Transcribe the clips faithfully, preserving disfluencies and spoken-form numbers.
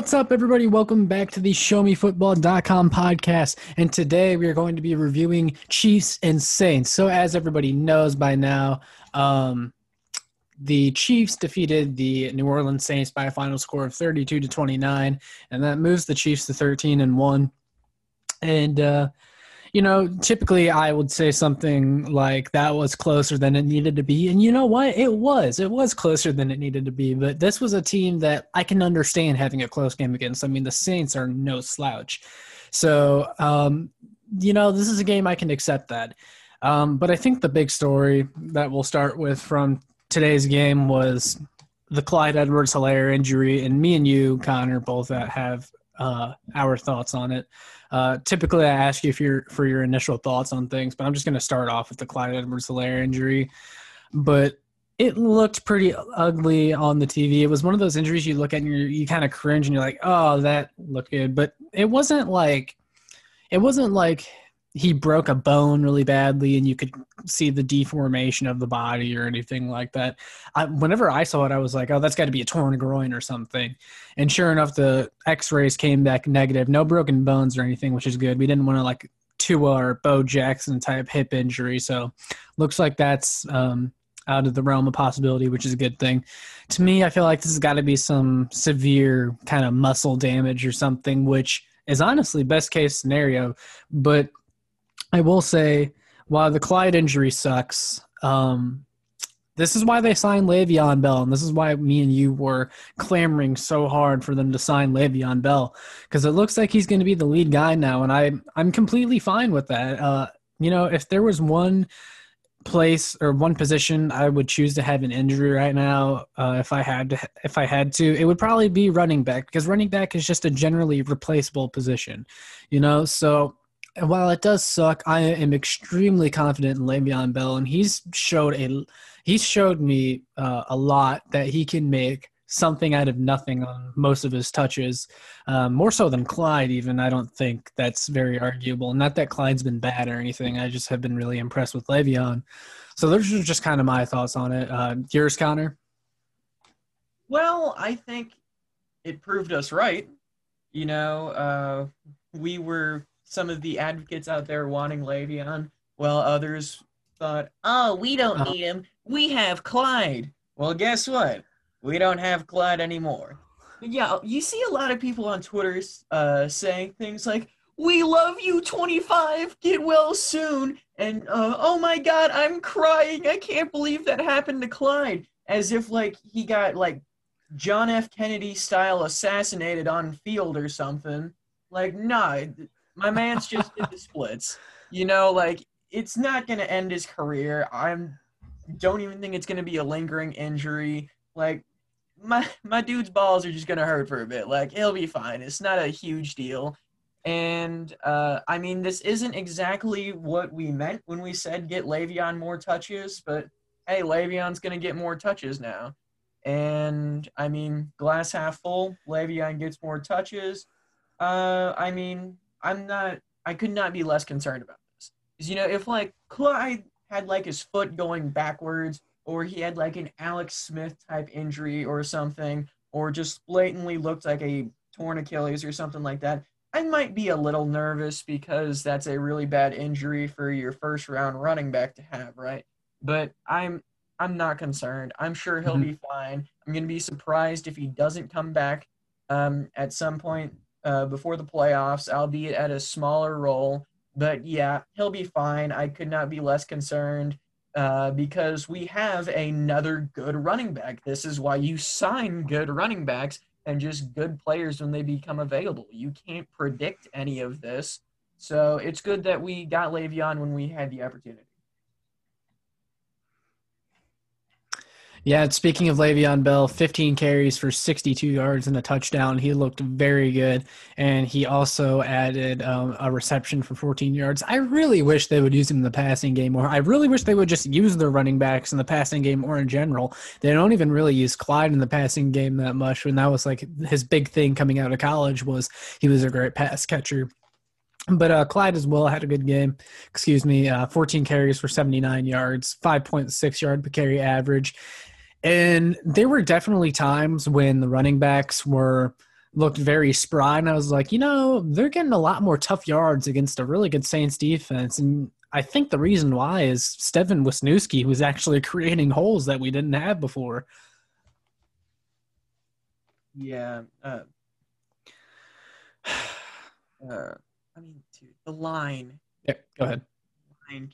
What's up, everybody? Welcome back to the show me football dot com podcast, and today we are going to be reviewing Chiefs and Saints. So as everybody knows by now, um, the Chiefs defeated the New Orleans Saints by a final score of thirty-two to twenty-nine, and that moves the Chiefs to thirteen and one. And, uh, you know, typically I would say something like that was closer than it needed to be. And you know what? It was. It was closer than it needed to be. But this was a team that I can understand having a close game against. I mean, the Saints are no slouch. So, um, you know, this is a game I can accept that. Um, but I think the big story that we'll start with from today's game was the Clyde Edwards-Hilaire injury. And me and you, Connor, both have uh, our thoughts on it. Uh, typically, I ask you if you're, for your initial thoughts on things, but I'm just going to start off with the Clyde Edwards-Hilaire injury. But it looked pretty ugly on the T V. It was one of those injuries you look at and you're, you kind of cringe and you're like, oh, that looked good. But it wasn't like it wasn't like he broke a bone really badly and you could see the deformation of the body or anything like that. I, whenever I saw it, I was like, oh, that's got to be a torn groin or something. And sure enough, the x-rays came back negative, no broken bones or anything, which is good. We didn't want to like Tua or Bo Jackson type hip injury. So looks like that's um, out of the realm of possibility, which is a good thing. To me, I feel like this has got to be some severe kind of muscle damage or something, which is honestly best case scenario. But I will say, while the Clyde injury sucks, um, this is why they signed Le'Veon Bell, and this is why me and you were clamoring so hard for them to sign Le'Veon Bell, because it looks like he's going to be the lead guy now, and I, I'm completely fine with that. Uh, you know, if there was one place or one position I would choose to have an injury right now, uh, if I had to, if I had to, it would probably be running back, because running back is just a generally replaceable position, you know, so... And while it does suck, I am extremely confident in Le'Veon Bell, and he's showed a he's showed me uh, a lot that he can make something out of nothing on most of his touches, uh, more so than Clyde even. I don't think that's very arguable. Not that Clyde's been bad or anything. I just have been really impressed with Le'Veon. So those are just kind of my thoughts on it. Uh, yours, Connor? Well, I think it proved us right. You know, uh, we were – some of the advocates out there wanting Le'Veon, while others thought, oh, we don't need him. We have Clyde. Well, guess what? We don't have Clyde anymore. But yeah, you see a lot of people on Twitter uh, saying things like, we love you, twenty-five. Get well soon. And, uh, oh, my God, I'm crying. I can't believe that happened to Clyde. As if, like, he got, like, John F. Kennedy-style assassinated on field or something. Like, nah. My man's just did the splits. You know, like, it's not going to end his career. I don't even think it's going to be a lingering injury. Like, my my dude's balls are just going to hurt for a bit. Like, he'll be fine. It's not a huge deal. And, uh, I mean, this isn't exactly what we meant when we said get Le'Veon more touches. But, hey, Le'Veon's going to get more touches now. And, I mean, glass half full, Le'Veon gets more touches. Uh, I mean... I'm not – I could not be less concerned about this. Because, you know, if, like, Clyde had, like, his foot going backwards, or he had, like, an Alex Smith-type injury or something, or just blatantly looked like a torn Achilles or something like that, I might be a little nervous because that's a really bad injury for your first-round running back to have, right? But I'm I'm not concerned. I'm sure he'll mm-hmm. be fine. I'm going to be surprised if he doesn't come back um, at some point. Uh, before the playoffs, albeit at a smaller role. But, yeah, he'll be fine. I could not be less concerned uh, because we have another good running back. This is why you sign good running backs and just good players when they become available. You can't predict any of this. So it's good that we got Le'Veon when we had the opportunity. Yeah, speaking of Le'Veon Bell, fifteen carries for sixty-two yards and a touchdown. He looked very good, and he also added um, a reception for fourteen yards. I really wish they would use him in the passing game more. I really wish they would just use their running backs in the passing game more in general. They don't even really use Clyde in the passing game that much, and that was like his big thing coming out of college was he was a great pass catcher. But uh, Clyde as well had a good game, excuse me, uh, fourteen carries for seventy-nine yards, five point six yard per carry average. And there were definitely times when the running backs were looked very spry, and I was like, you know, they're getting a lot more tough yards against a really good Saints defense. And I think the reason why is Stefen Wisniewski was actually creating holes that we didn't have before. Yeah. Uh, uh, I mean, dude, the line. Yeah, go ahead. Line,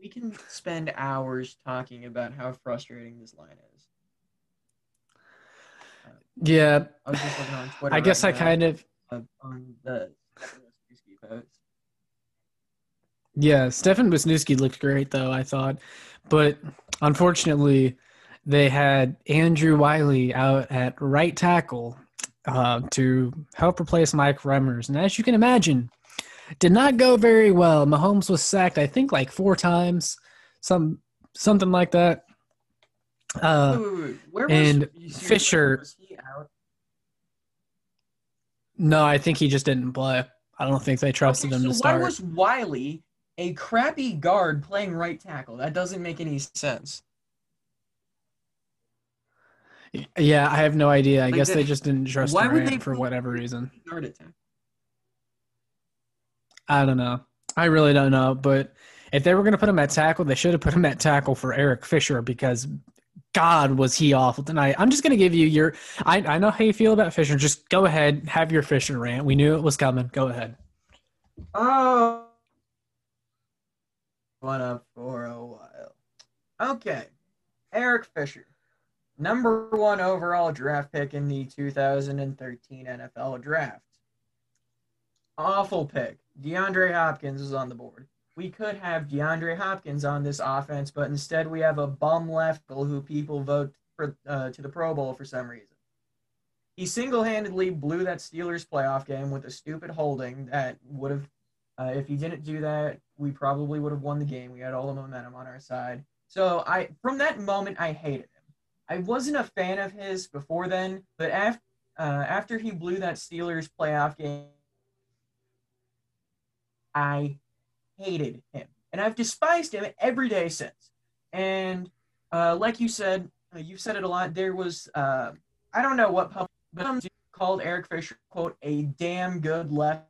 we can spend hours talking about how frustrating this line is. Uh, yeah. I was just looking on Twitter. I guess right I now, kind of. Uh, on the Wisniewski post. Yeah, Stefen Wisniewski looked great, though, I thought. But unfortunately, they had Andrew Wylie out at right tackle uh, to help replace Mike Remmers. And as you can imagine, did not go very well. Mahomes was sacked, I think, like four times, some something like that. Uh, wait, wait, wait. Where was, and Fisher – was he out? No, I think he just didn't play. I don't think they trusted okay, him so to start. Why was Wylie – a crappy guard playing right tackle? That doesn't make any sense. Yeah, I have no idea. I like guess the, they just didn't trust him for whatever reason. I don't know. I really don't know. But if they were going to put him at tackle, they should have put him at tackle for Eric Fisher, because God, was he awful tonight. I'm just going to give you your – I I know how you feel about Fisher. Just go ahead. Have your Fisher rant. We knew it was coming. Go ahead. Oh. One up for a while. Okay. Eric Fisher, number one overall draft pick in the two thousand thirteen N F L draft. Awful pick. DeAndre Hopkins is on the board. We could have DeAndre Hopkins on this offense, but instead we have a bum leftal who people vote for, uh, to the Pro Bowl for some reason. He single-handedly blew that Steelers playoff game with a stupid holding that would have Uh, if he didn't do that, we probably would have won the game. We had all the momentum on our side. So I, from that moment, I hated him. I wasn't a fan of his before then, but after uh, after he blew that Steelers playoff game, I hated him. And I've despised him every day since. And uh, like you said, you've said it a lot, there was, uh, I don't know what public, but called Eric Fisher, quote, a damn good left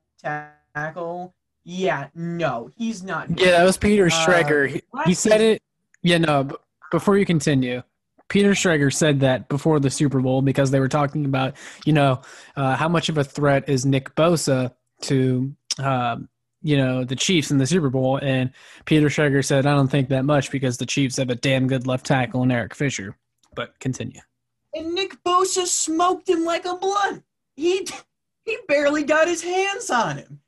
tackle. Yeah, no, he's not. Yeah, that was Peter Schrager. Uh, he, he said it. Yeah, no, b- before you continue, Peter Schrager said that before the Super Bowl, because they were talking about, you know, uh, how much of a threat is Nick Bosa to, um, you know, the Chiefs in the Super Bowl. And Peter Schrager said, I don't think that much because the Chiefs have a damn good left tackle in Eric Fisher. But continue. And Nick Bosa smoked him like a blunt. He, he barely got his hands on him.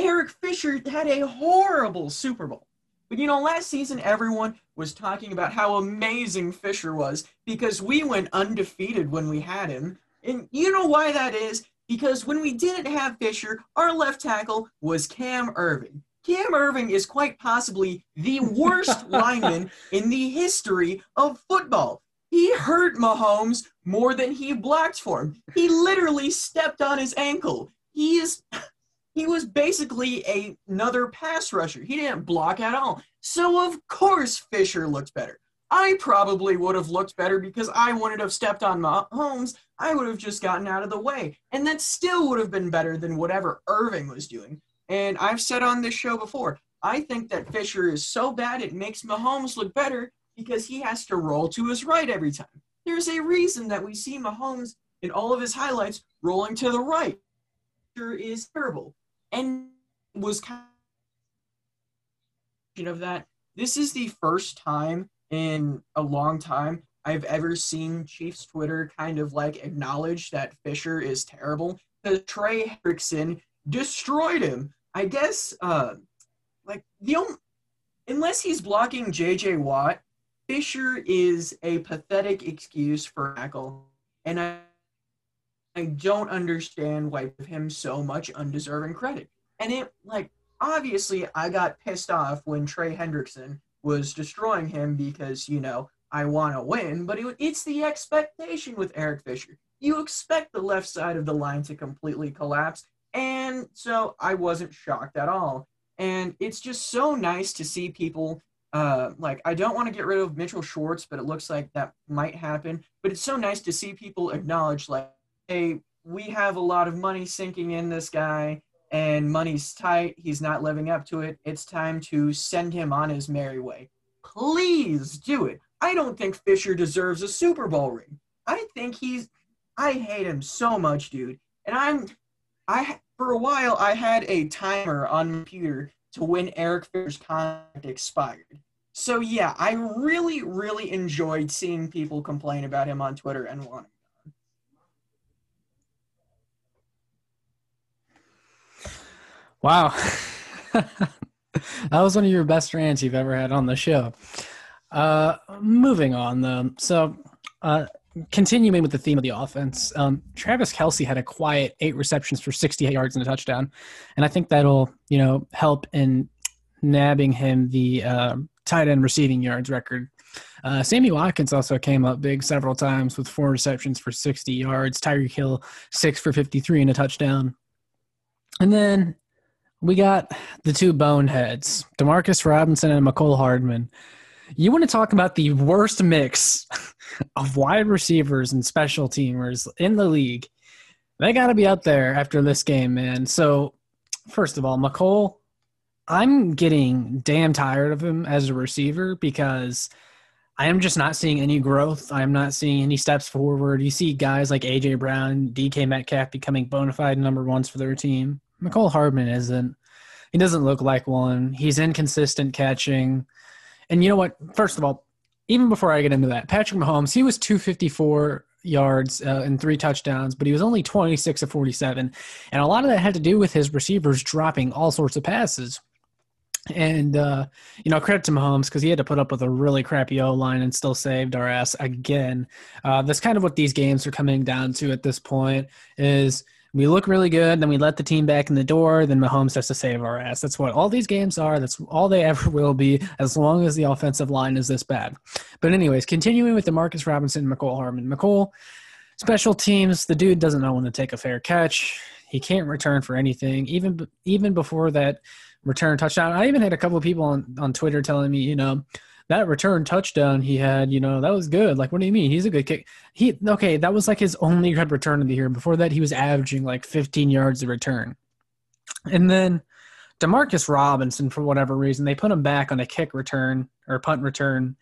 Eric Fisher had a horrible Super Bowl. But, you know, last season everyone was talking about how amazing Fisher was because we went undefeated when we had him. And you know why that is? Because when we didn't have Fisher, our left tackle was Cam Irving. Cam Irving is quite possibly the worst lineman in the history of football. He hurt Mahomes more than he blocked for him. He literally stepped on his ankle. He is... He was basically a, another pass rusher. He didn't block at all. So, of course, Fisher looked better. I probably would have looked better because I wouldn't have stepped on Mahomes. I would have just gotten out of the way. And that still would have been better than whatever Irving was doing. And I've said on this show before, I think that Fisher is so bad it makes Mahomes look better because he has to roll to his right every time. There's a reason that we see Mahomes in all of his highlights rolling to the right. Fisher is terrible. And was kind of that. This is the first time in a long time I've ever seen Chiefs Twitter kind of like acknowledge that Fisher is terrible. The Trey Hendrickson destroyed him. I guess, uh, like the only, unless he's blocking J J Watt, Fisher is a pathetic excuse for tackle, and I. I don't understand why give him so much undeserving credit. And it, like, obviously I got pissed off when Trey Hendrickson was destroying him because, you know, I want to win, but it, it's the expectation with Eric Fisher. You expect the left side of the line to completely collapse, and so I wasn't shocked at all. And it's just so nice to see people, uh, like, I don't want to get rid of Mitchell Schwartz, but it looks like that might happen, but it's so nice to see people acknowledge, like, hey, we have a lot of money sinking in this guy, and money's tight. He's not living up to it. It's time to send him on his merry way. Please do it. I don't think Fisher deserves a Super Bowl ring. I think he's – I hate him so much, dude. And I'm – I for a while, I had a timer on my computer to when Eric Fisher's contract expired. So, yeah, I really, really enjoyed seeing people complain about him on Twitter and want him. Wow. That was one of your best rants you've ever had on the show. Uh, moving on, though. So uh, continuing with the theme of the offense, um, Travis Kelce had a quiet eight receptions for sixty-eight yards and a touchdown. And I think that'll, you know, help in nabbing him the uh, tight end receiving yards record. Uh, Sammy Watkins also came up big several times with four receptions for sixty yards. Tyreek Hill, six for fifty-three and a touchdown. And then we got the two boneheads, Demarcus Robinson and Mecole Hardman. You want to talk about the worst mix of wide receivers and special teamers in the league. They got to be up there after this game, man. So, first of all, Mecole, I'm getting damn tired of him as a receiver because I am just not seeing any growth. I am not seeing any steps forward. You see guys like A J Brown, D K Metcalf becoming bona fide number ones for their team. Mecole Hardman isn't. He doesn't look like one. He's inconsistent catching. And you know what? First of all, even before I get into that, Patrick Mahomes, he was two hundred fifty-four yards uh, and three touchdowns, but he was only twenty-six of forty-seven. And a lot of that had to do with his receivers dropping all sorts of passes. And, uh, you know, credit to Mahomes because he had to put up with a really crappy O-line and still saved our ass again. Uh, that's kind of what these games are coming down to at this point is – we look really good, then we let the team back in the door, then Mahomes has to save our ass. That's what all these games are. That's all they ever will be as long as the offensive line is this bad. But anyways, continuing with Demarcus Robinson and Mecole Hardman. Mecole, special teams, the dude doesn't know when to take a fair catch. He can't return for anything. Even even before that return touchdown, I even had a couple of people on, on Twitter telling me, you know, that return touchdown he had, you know, that was good. Like, what do you mean? He's a good kick. He okay, that was like his only good return of the year. Before that, he was averaging like fifteen yards of return. And then Demarcus Robinson, for whatever reason, they put him back on a kick return or punt return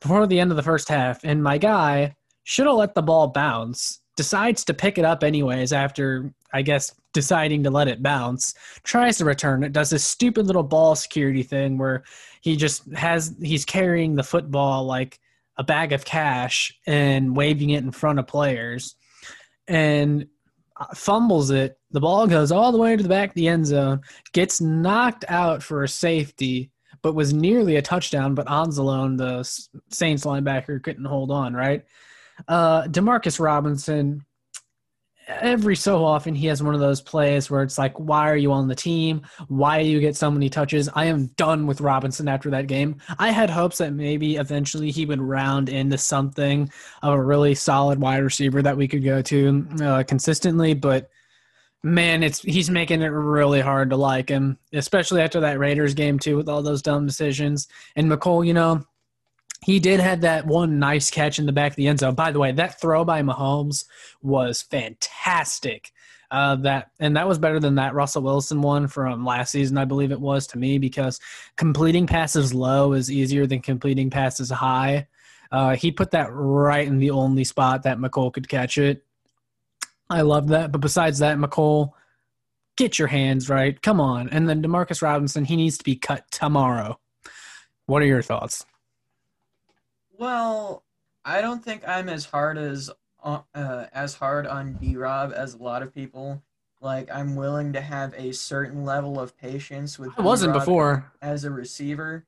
before the end of the first half. And my guy should have let the ball bounce, decides to pick it up anyways after, I guess, deciding to let it bounce, tries to return it, does this stupid little ball security thing where he just has – he's carrying the football like a bag of cash and waving it in front of players and fumbles it. The ball goes all the way to the back of the end zone, gets knocked out for a safety, but was nearly a touchdown, but Anzalone, the Saints linebacker, couldn't hold on, right? Uh, Demarcus Robinson – every so often he has one of those plays where it's like, why are you on the team? Why do you get so many touches? I am done with Robinson after that game. I had hopes that maybe eventually he would round into something of a really solid wide receiver that we could go to uh, consistently, but man, it's he's making it really hard to like him, especially after that Raiders game too with all those dumb decisions. And Mecole, you know, he did have that one nice catch in the back of the end zone. By the way, that throw by Mahomes was fantastic. Uh, that and that was better than that Russell Wilson one from last season, I believe it was, to me, because completing passes low is easier than completing passes high. Uh, he put that right in the only spot that Mecole could catch it. I love that. But besides that, Mecole, get your hands right. Come on. And then Demarcus Robinson, he needs to be cut tomorrow. What are your thoughts? Well, I don't think I'm as hard as uh, as hard on D-Rob as a lot of people. Like, I'm willing to have a certain level of patience with I wasn't before as a receiver.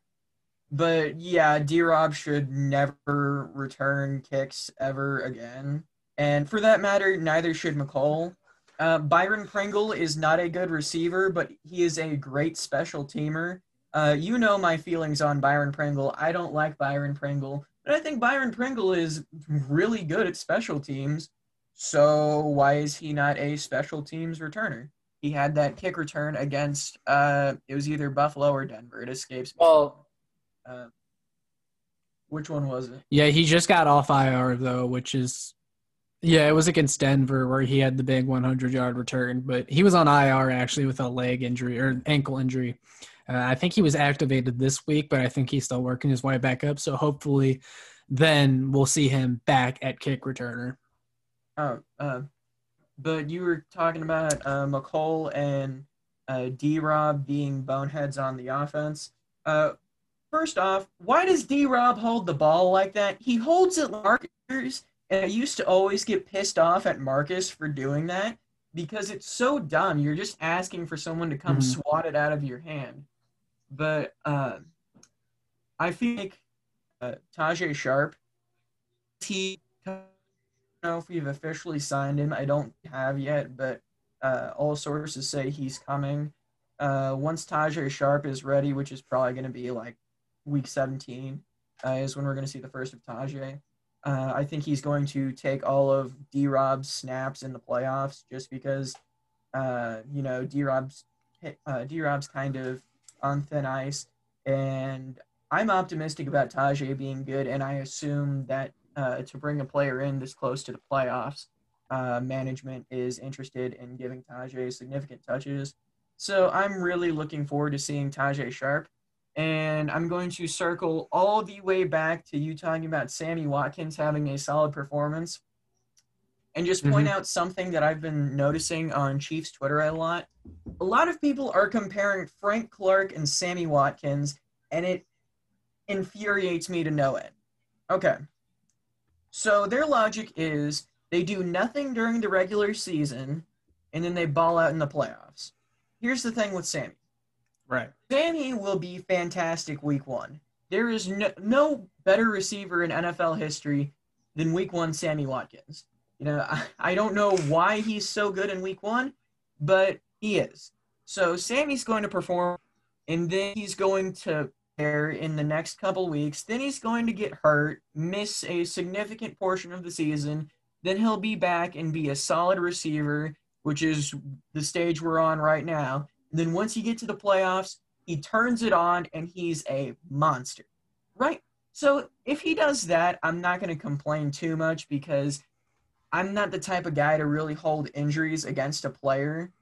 But, yeah, D-Rob should never return kicks ever again. And for that matter, neither should Mecole. Uh, Byron Pringle is not a good receiver, but he is a great special teamer. Uh, you know my feelings on Byron Pringle. I don't like Byron Pringle. But I think Byron Pringle is really good at special teams, so why is he not a special teams returner? He had that kick return against uh, – it was either Buffalo or Denver. It escapes me. Well, uh, which one was it? Yeah, he just got off I R, though, which is – Yeah, it was against Denver where he had the big hundred-yard return, but he was on I R actually with a leg injury or ankle injury. Uh, I think he was activated this week, but I think he's still working his way back up. So hopefully then we'll see him back at kick returner. Oh, uh, but you were talking about uh, Mecole and uh, D-Rob being boneheads on the offense. Uh, first off, why does D-Rob hold the ball like that? He holds it markers, and I used to always get pissed off at Marcus for doing that because it's so dumb. You're just asking for someone to come mm-hmm. swat it out of your hand. But uh, I think uh, Tajae Sharpe, he, I don't know if we've officially signed him. I don't have yet, but uh, all sources say he's coming. Uh, once Tajae Sharpe is ready, which is probably going to be like week seventeen, uh, is when we're going to see the first of Tajae. Uh, I think he's going to take all of D-Rob's snaps in the playoffs just because, uh, you know, D-Rob's, uh, D-Rob's kind of on thin ice. And I'm optimistic about Tajae being good, and I assume that uh, to bring a player in this close to the playoffs, uh, management is interested in giving Tajae significant touches. So I'm really looking forward to seeing Tajae Sharpe. And I'm going to circle all the way back to you talking about Sammy Watkins having a solid performance and just point mm-hmm. out something that I've been noticing on Chiefs Twitter a lot. A lot of people are comparing Frank Clark and Sammy Watkins, and it infuriates me to no end. Okay. So their logic is they do nothing during the regular season, and then they ball out in the playoffs. Here's the thing with Sammy. Right. Sammy will be fantastic week one. There is no, no better receiver in N F L history than week one Sammy Watkins. You know, I, I don't know why he's so good in week one, but he is. So Sammy's going to perform, and then he's going to pair in the next couple weeks. Then he's going to get hurt, miss a significant portion of the season. Then he'll be back and be a solid receiver, which is the stage we're on right now. Then once you get to the playoffs, he turns it on, and he's a monster, right? So if he does that, I'm not going to complain too much because I'm not the type of guy to really hold injuries against a player.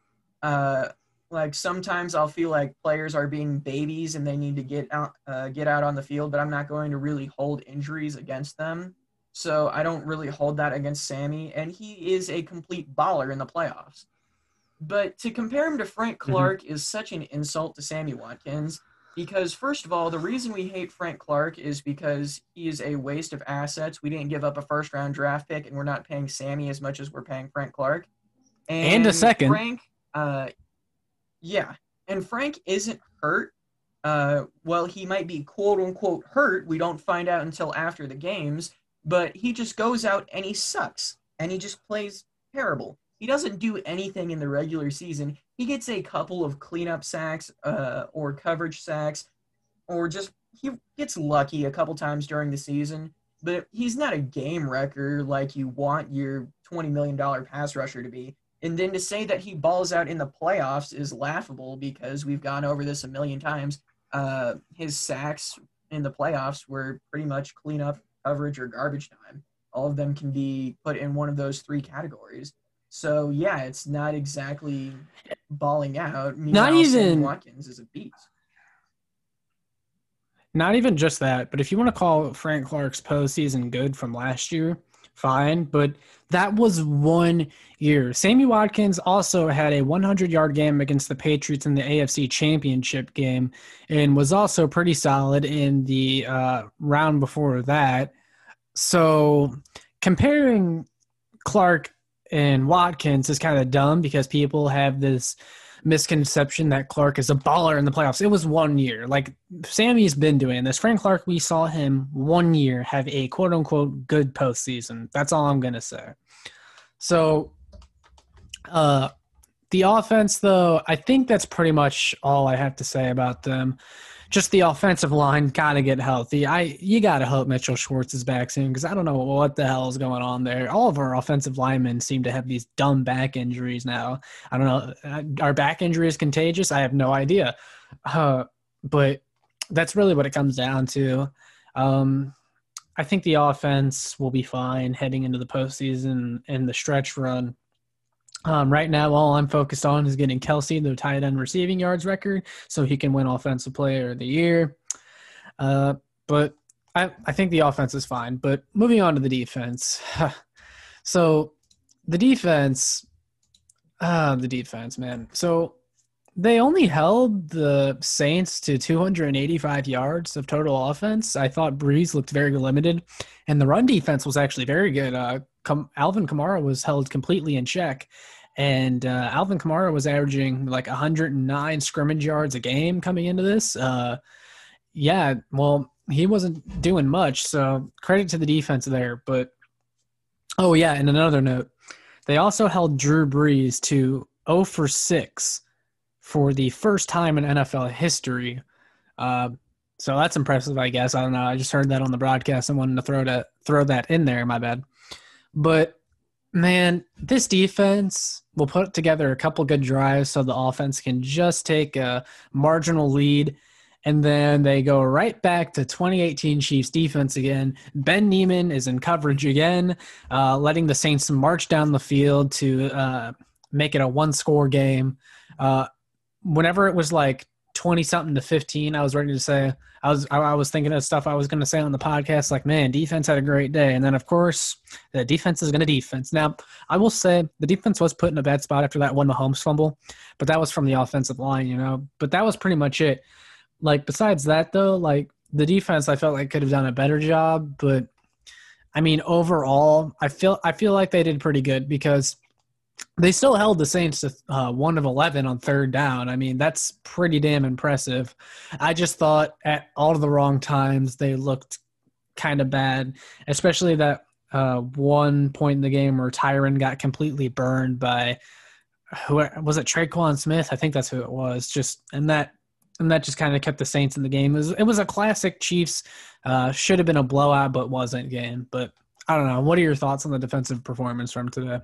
Uh, like sometimes I'll feel like players are being babies and they need to get out, uh, get out on the field, but I'm not going to really hold injuries against them. So I don't really hold that against Sammy, and he is a complete baller in the playoffs. But to compare him to Frank Clark mm-hmm. is such an insult to Sammy Watkins because, first of all, the reason we hate Frank Clark is because he is a waste of assets. We didn't give up a first-round draft pick, and we're not paying Sammy as much as we're paying Frank Clark. And, and a second. Frank, uh, yeah, and Frank isn't hurt. Uh, well, he might be quote-unquote hurt. We don't find out until after the games, but he just goes out and he sucks, and he just plays terrible. He doesn't do anything in the regular season. He gets a couple of cleanup sacks uh, or coverage sacks, or just he gets lucky a couple times during the season. But he's not a game wrecker like you want your twenty million dollars pass rusher to be. And then to say that he balls out in the playoffs is laughable because we've gone over this a million times. Uh, his sacks in the playoffs were pretty much cleanup, coverage, or garbage time. All of them can be put in one of those three categories. So, yeah, it's not exactly balling out. Meanwhile, not even – Watkins is a beast. Not even just that, but if you want to call Frank Clark's postseason good from last year, fine. But that was one year. Sammy Watkins also had a hundred-yard game against the Patriots in the A F C Championship game and was also pretty solid in the uh, round before that. So, comparing Clark – and Watkins is kind of dumb because people have this misconception that Clark is a baller in the playoffs. It was one year. Like, Sammy's been doing this. Frank Clark, we saw him one year have a quote-unquote good postseason. That's all I'm going to say. So uh, the offense, though, I think that's pretty much all I have to say about them. Just the offensive line got to get healthy. I You got to hope Mitchell Schwartz is back soon because I don't know what the hell is going on there. All of our offensive linemen seem to have these dumb back injuries now. I don't know. Are back injuries contagious? I have no idea. Uh, but that's really what it comes down to. Um, I think the offense will be fine heading into the postseason and the stretch run. Um, right now, all I'm focused on is getting Kelce the tight end receiving yards record so he can win Offensive Player of the Year. Uh, but I, I think the offense is fine. But moving on to the defense. So the defense, uh, the defense, man. So they only held the Saints to two hundred eighty-five yards of total offense. I thought Brees looked very limited, and the run defense was actually very good. Uh, Com- Alvin Kamara was held completely in check, and uh, Alvin Kamara was averaging like one hundred nine scrimmage yards a game coming into this. Uh, yeah, well, he wasn't doing much, so credit to the defense there. But, oh, yeah, and another note, they also held Drew Brees to zero for six for the first time in N F L history. Uh, so that's impressive, I guess. I don't know. I just heard that on the broadcast and wanted to throw, to, throw that in there. My bad. But, man, this defense will put together a couple good drives so the offense can just take a marginal lead. And then they go right back to twenty eighteen Chiefs defense again. Ben Niemann is in coverage again, uh, letting the Saints march down the field to uh, make it a one-score game. Uh, whenever it was like twenty something to fifteen, I was ready to say, I was I was thinking of stuff I was going to say on the podcast, like, man, defense had a great day. And then, of course, the defense is going to defense. Now, I will say the defense was put in a bad spot after that one Mahomes fumble, but that was from the offensive line, you know. But that was pretty much it. Like, besides that, though, like, the defense I felt like could have done a better job. But, I mean, overall, I feel I feel like they did pretty good because – they still held the Saints to uh, one of eleven on third down. I mean, that's pretty damn impressive. I just thought at all of the wrong times they looked kind of bad, especially that uh, one point in the game where Tyron got completely burned by who was it? Tre'Quan Smith. I think that's who it was. Just and that and that just kind of kept the Saints in the game. It was, it was a classic Chiefs uh, should have been a blowout but wasn't game. But I don't know. What are your thoughts on the defensive performance from today?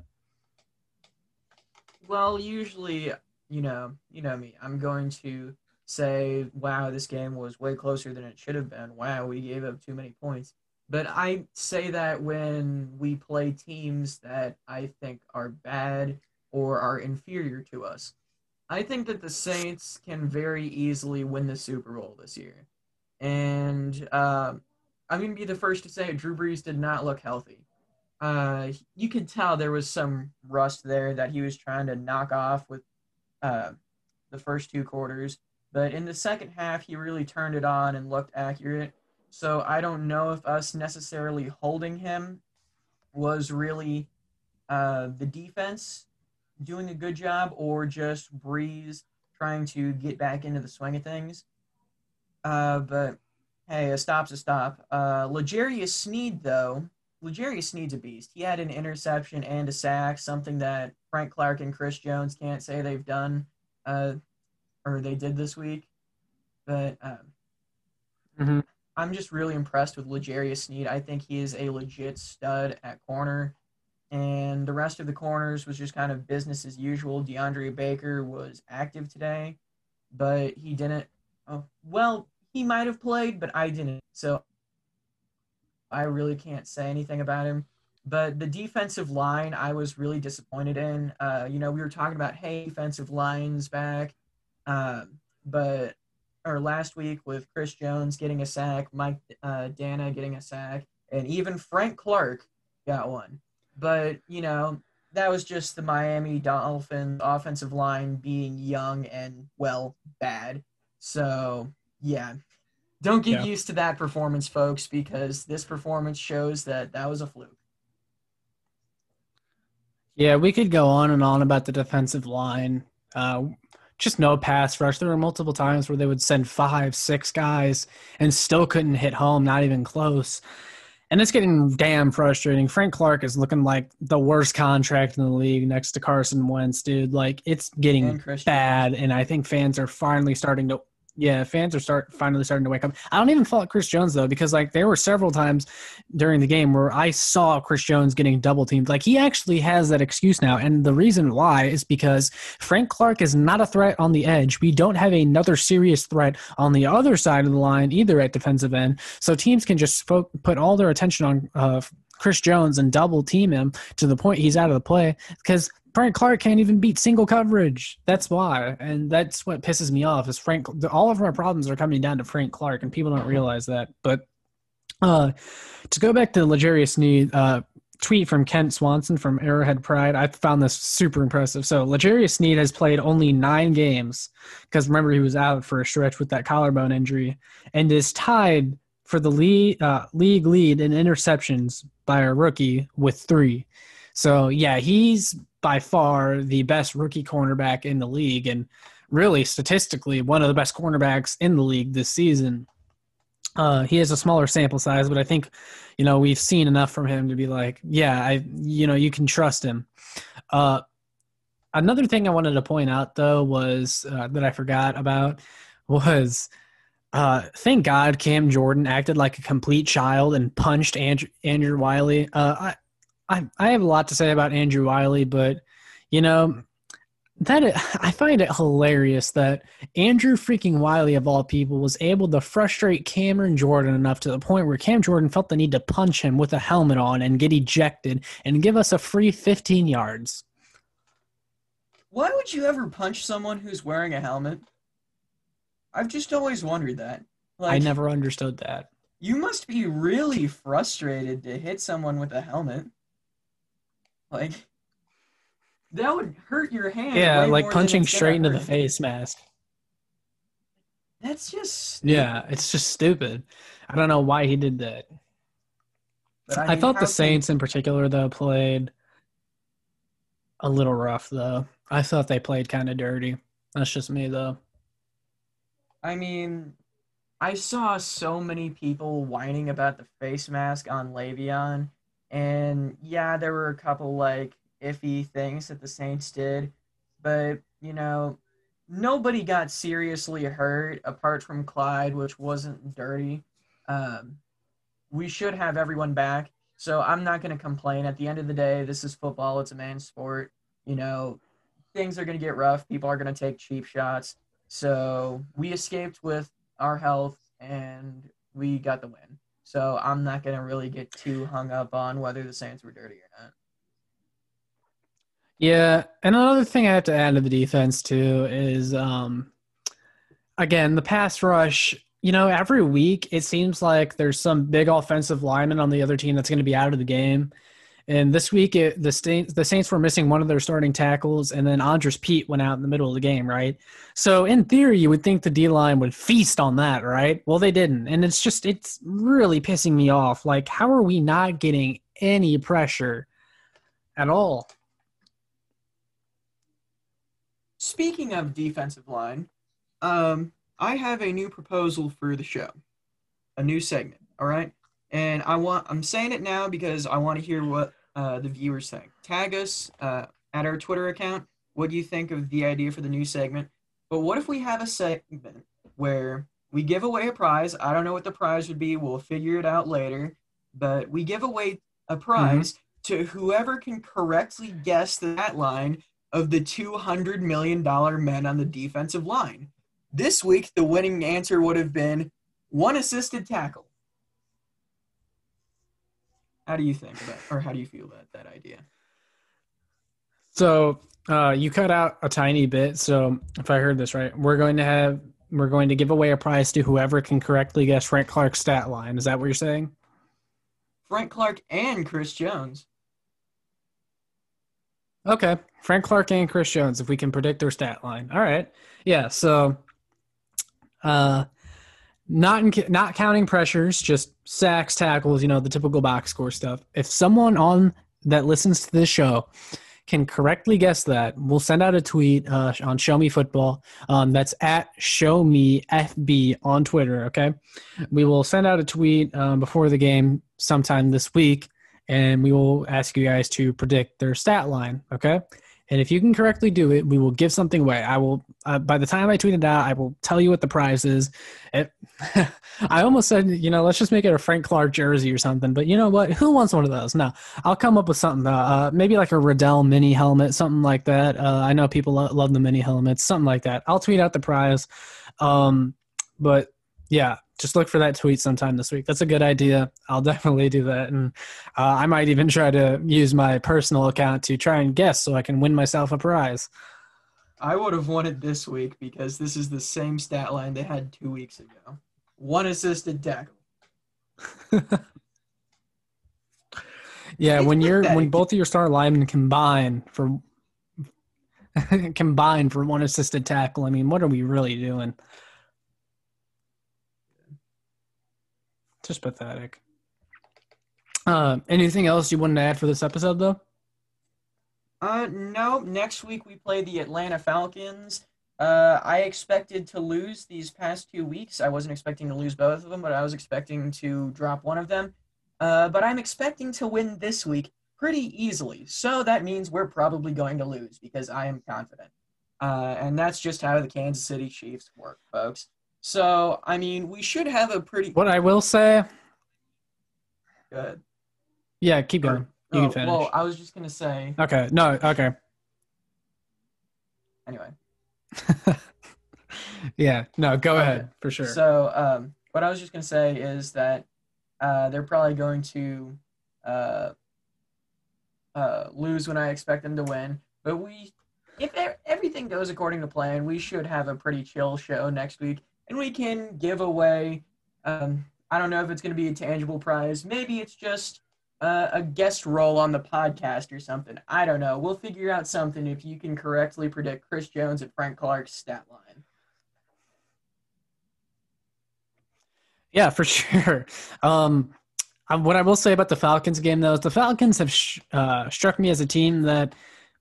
Well, usually, you know, you know me. I'm going to say, wow, this game was way closer than it should have been. Wow, we gave up too many points. But I say that when we play teams that I think are bad or are inferior to us. I think that the Saints can very easily win the Super Bowl this year. And uh, I'm going to be the first to say Drew Brees did not look healthy. Uh, you could tell there was some rust there that he was trying to knock off with uh, the first two quarters. But in the second half, he really turned it on and looked accurate. So I don't know if us necessarily holding him was really uh, the defense doing a good job or just Brees trying to get back into the swing of things. Uh, but, hey, a stop's a stop. Uh, L'Jarius Sneed, though, L'Jarius Sneed's a beast. He had an interception and a sack, something that Frank Clark and Chris Jones can't say they've done uh, or they did this week. But um, mm-hmm. I'm just really impressed with L'Jarius Sneed. I think he is a legit stud at corner. And the rest of the corners was just kind of business as usual. DeAndre Baker was active today, but he didn't. Oh, well, he might have played, but I didn't. So I really can't say anything about him. But the defensive line, I was really disappointed in. Uh, you know, we were talking about, hey, defensive lines back. Um, but or last week with Chris Jones getting a sack, Mike uh, Dana getting a sack, and even Frank Clark got one. But, you know, that was just the Miami Dolphins offensive line being young and, well, bad. So, yeah. Don't get yeah. used to that performance, folks, because this performance shows that that was a fluke. Yeah, we could go on and on about the defensive line. Uh, just no pass rush. There were multiple times where they would send five, six guys and still couldn't hit home, not even close. And it's getting damn frustrating. Frank Clark is looking like the worst contract in the league next to Carson Wentz, dude. Like, it's getting and bad, and I think fans are finally starting to – Yeah, fans are start finally starting to wake up. I don't even fault Chris Jones, though, because, like, there were several times during the game where I saw Chris Jones getting double-teamed. Like, he actually has that excuse now, and the reason why is because Frank Clark is not a threat on the edge. We don't have another serious threat on the other side of the line either at defensive end, so teams can just fo- put all their attention on uh, Chris Jones and double-team him to the point he's out of the play because – Frank Clark can't even beat single coverage. That's why, and that's what pisses me off is Frank. All of our problems are coming down to Frank Clark, and people don't realize that. But uh, to go back to L'Jarius Sneed, uh, tweet from Kent Swanson from Arrowhead Pride. I found this super impressive. So L'Jarius Sneed has played only nine games because remember he was out for a stretch with that collarbone injury, and is tied for the league, uh, league lead in interceptions by a rookie with three. So yeah, he's by far the best rookie cornerback in the league and really statistically one of the best cornerbacks in the league this season. Uh, he has a smaller sample size, but I think, you know, we've seen enough from him to be like, yeah, I, you know, you can trust him. Uh, another thing I wanted to point out though was uh, that I forgot about was uh, thank God Cam Jordan acted like a complete child and punched Andrew, Andrew Wylie. Uh, I, I I have a lot to say about Andrew Wylie, but, you know, that is, I find it hilarious that Andrew freaking Wylie, of all people, was able to frustrate Cameron Jordan enough to the point where Cam Jordan felt the need to punch him with a helmet on and get ejected and give us a free fifteen yards. Why would you ever punch someone who's wearing a helmet? I've just always wondered that. Like, I never understood that. You must be really frustrated to hit someone with a helmet. Like, that would hurt your hand. Yeah, like punching straight into the face mask. That's just stupid. Yeah, it's just stupid. I don't know why he did that. But I mean, I thought the Saints in particular, though, played a little rough, though. I thought they played kind of dirty. That's just me, though. I mean, I saw so many people whining about the face mask on Le'Veon. And, yeah, there were a couple, like, iffy things that the Saints did. But, you know, nobody got seriously hurt apart from Clyde, which wasn't dirty. Um, we should have everyone back. So I'm not going to complain. At the end of the day, this is football. It's a man's sport. You know, things are going to get rough. People are going to take cheap shots. So we escaped with our health, and we got the win. So I'm not going to really get too hung up on whether the Saints were dirty or not. Yeah, and another thing I have to add to the defense, too, is, um, again, the pass rush, you know, every week it seems like there's some big offensive lineman on the other team that's going to be out of the game. And this week it, the, Saints, the Saints were missing one of their starting tackles, and then Andres Pete went out in the middle of the game, right? So in theory, you would think the D-line would feast on that, right? Well, they didn't, and it's just it's really pissing me off. Like, how are we not getting any pressure at all? Speaking of defensive line, um, I have a new proposal for the show, a new segment, all right? And I want, I'm saying it now because I want to hear what uh, the viewers think. Tag us uh, at our Twitter account. What do you think of the idea for the new segment? But what if we have a segment where we give away a prize? I don't know what the prize would be. We'll figure it out later. But we give away a prize mm-hmm. to whoever can correctly guess that line of the two hundred million dollars men on the defensive line. This week, the winning answer would have been one assisted tackle. How do you think about, or how do you feel about that idea? So uh, you cut out a tiny bit. So if I heard this right, we're going to have, we're going to give away a prize to whoever can correctly guess Frank Clark's stat line. Is that what you're saying? Frank Clark and Chris Jones. Okay. Frank Clark and Chris Jones, if we can predict their stat line. All right. Yeah. So uh, not, in, not counting pressures, just sacks, tackles, you know, the typical box score stuff. If someone on that listens to this show can correctly guess that, we'll send out a tweet uh, on Show Me Football. Um, that's at Show Me F B on Twitter, okay? We will send out a tweet um, before the game sometime this week, and we will ask you guys to predict their stat line, okay? And if you can correctly do it, we will give something away. I will, uh, by the time I tweet it out, I will tell you what the prize is. It, I almost said, you know, let's just make it a Frank Clark jersey or something. But you know what? Who wants one of those? No, I'll come up with something. Uh, maybe like a Riddell mini helmet, something like that. Uh, I know people lo- love the mini helmets, something like that. I'll tweet out the prize. Um, but yeah. Just look for that tweet sometime this week. That's a good idea. I'll definitely do that. And uh, I might even try to use my personal account to try and guess so I can win myself a prize. I would have won it this week because this is the same stat line they had two weeks ago. One assisted tackle. yeah, it's when you're when both of your star linemen combine for combine for one assisted tackle, I mean, what are we really doing? Just pathetic. Uh, anything else you wanted to add for this episode, though? Uh, no. Next week we play the Atlanta Falcons. Uh, I expected to lose these past two weeks. I wasn't expecting to lose both of them, but I was expecting to drop one of them. Uh, but I'm expecting to win this week pretty easily. So that means we're probably going to lose because I am confident. Uh, and that's just how the Kansas City Chiefs work, folks. So, I mean, we should have a pretty... What I will say... Go ahead. Yeah, keep going. You oh, can finish. Well, I was just going to say... Okay, no, okay. Anyway. yeah, no, go okay. ahead, for sure. So, um, what I was just going to say is that uh, they're probably going to uh, uh, lose when I expect them to win, but we... If everything goes according to plan, we should have a pretty chill show next week. And we can give away, um, I don't know if it's going to be a tangible prize. Maybe it's just uh, a guest role on the podcast or something. I don't know. We'll figure out something if you can correctly predict Chris Jones and Frank Clark's stat line. Yeah, for sure. Um, what I will say about the Falcons game, though, is the Falcons have sh- uh, struck me as a team that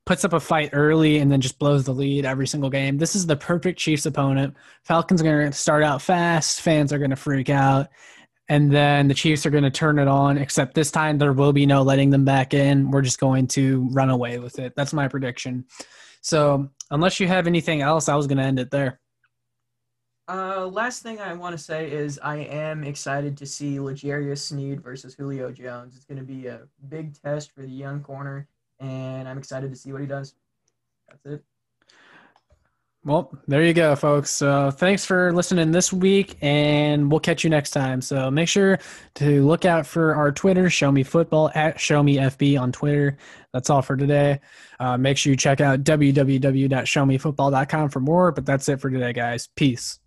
puts up a fight early and then just blows the lead every single game. This is the perfect Chiefs opponent. Falcons are going to start out fast. Fans are going to freak out. And then the Chiefs are going to turn it on, except this time there will be no letting them back in. We're just going to run away with it. That's my prediction. So unless you have anything else, I was going to end it there. Uh, last thing I want to say is I am excited to see L'Jarius Sneed versus Julio Jones. It's going to be a big test for the young corner. And I'm excited to see what he does. That's it. Well, there you go, folks. So thanks for listening this week, and we'll catch you next time. So make sure to look out for our Twitter, Show Me Football, at Show Me F B on Twitter. That's all for today. Uh, make sure you check out w w w dot show me football dot com for more, but that's it for today, guys. Peace.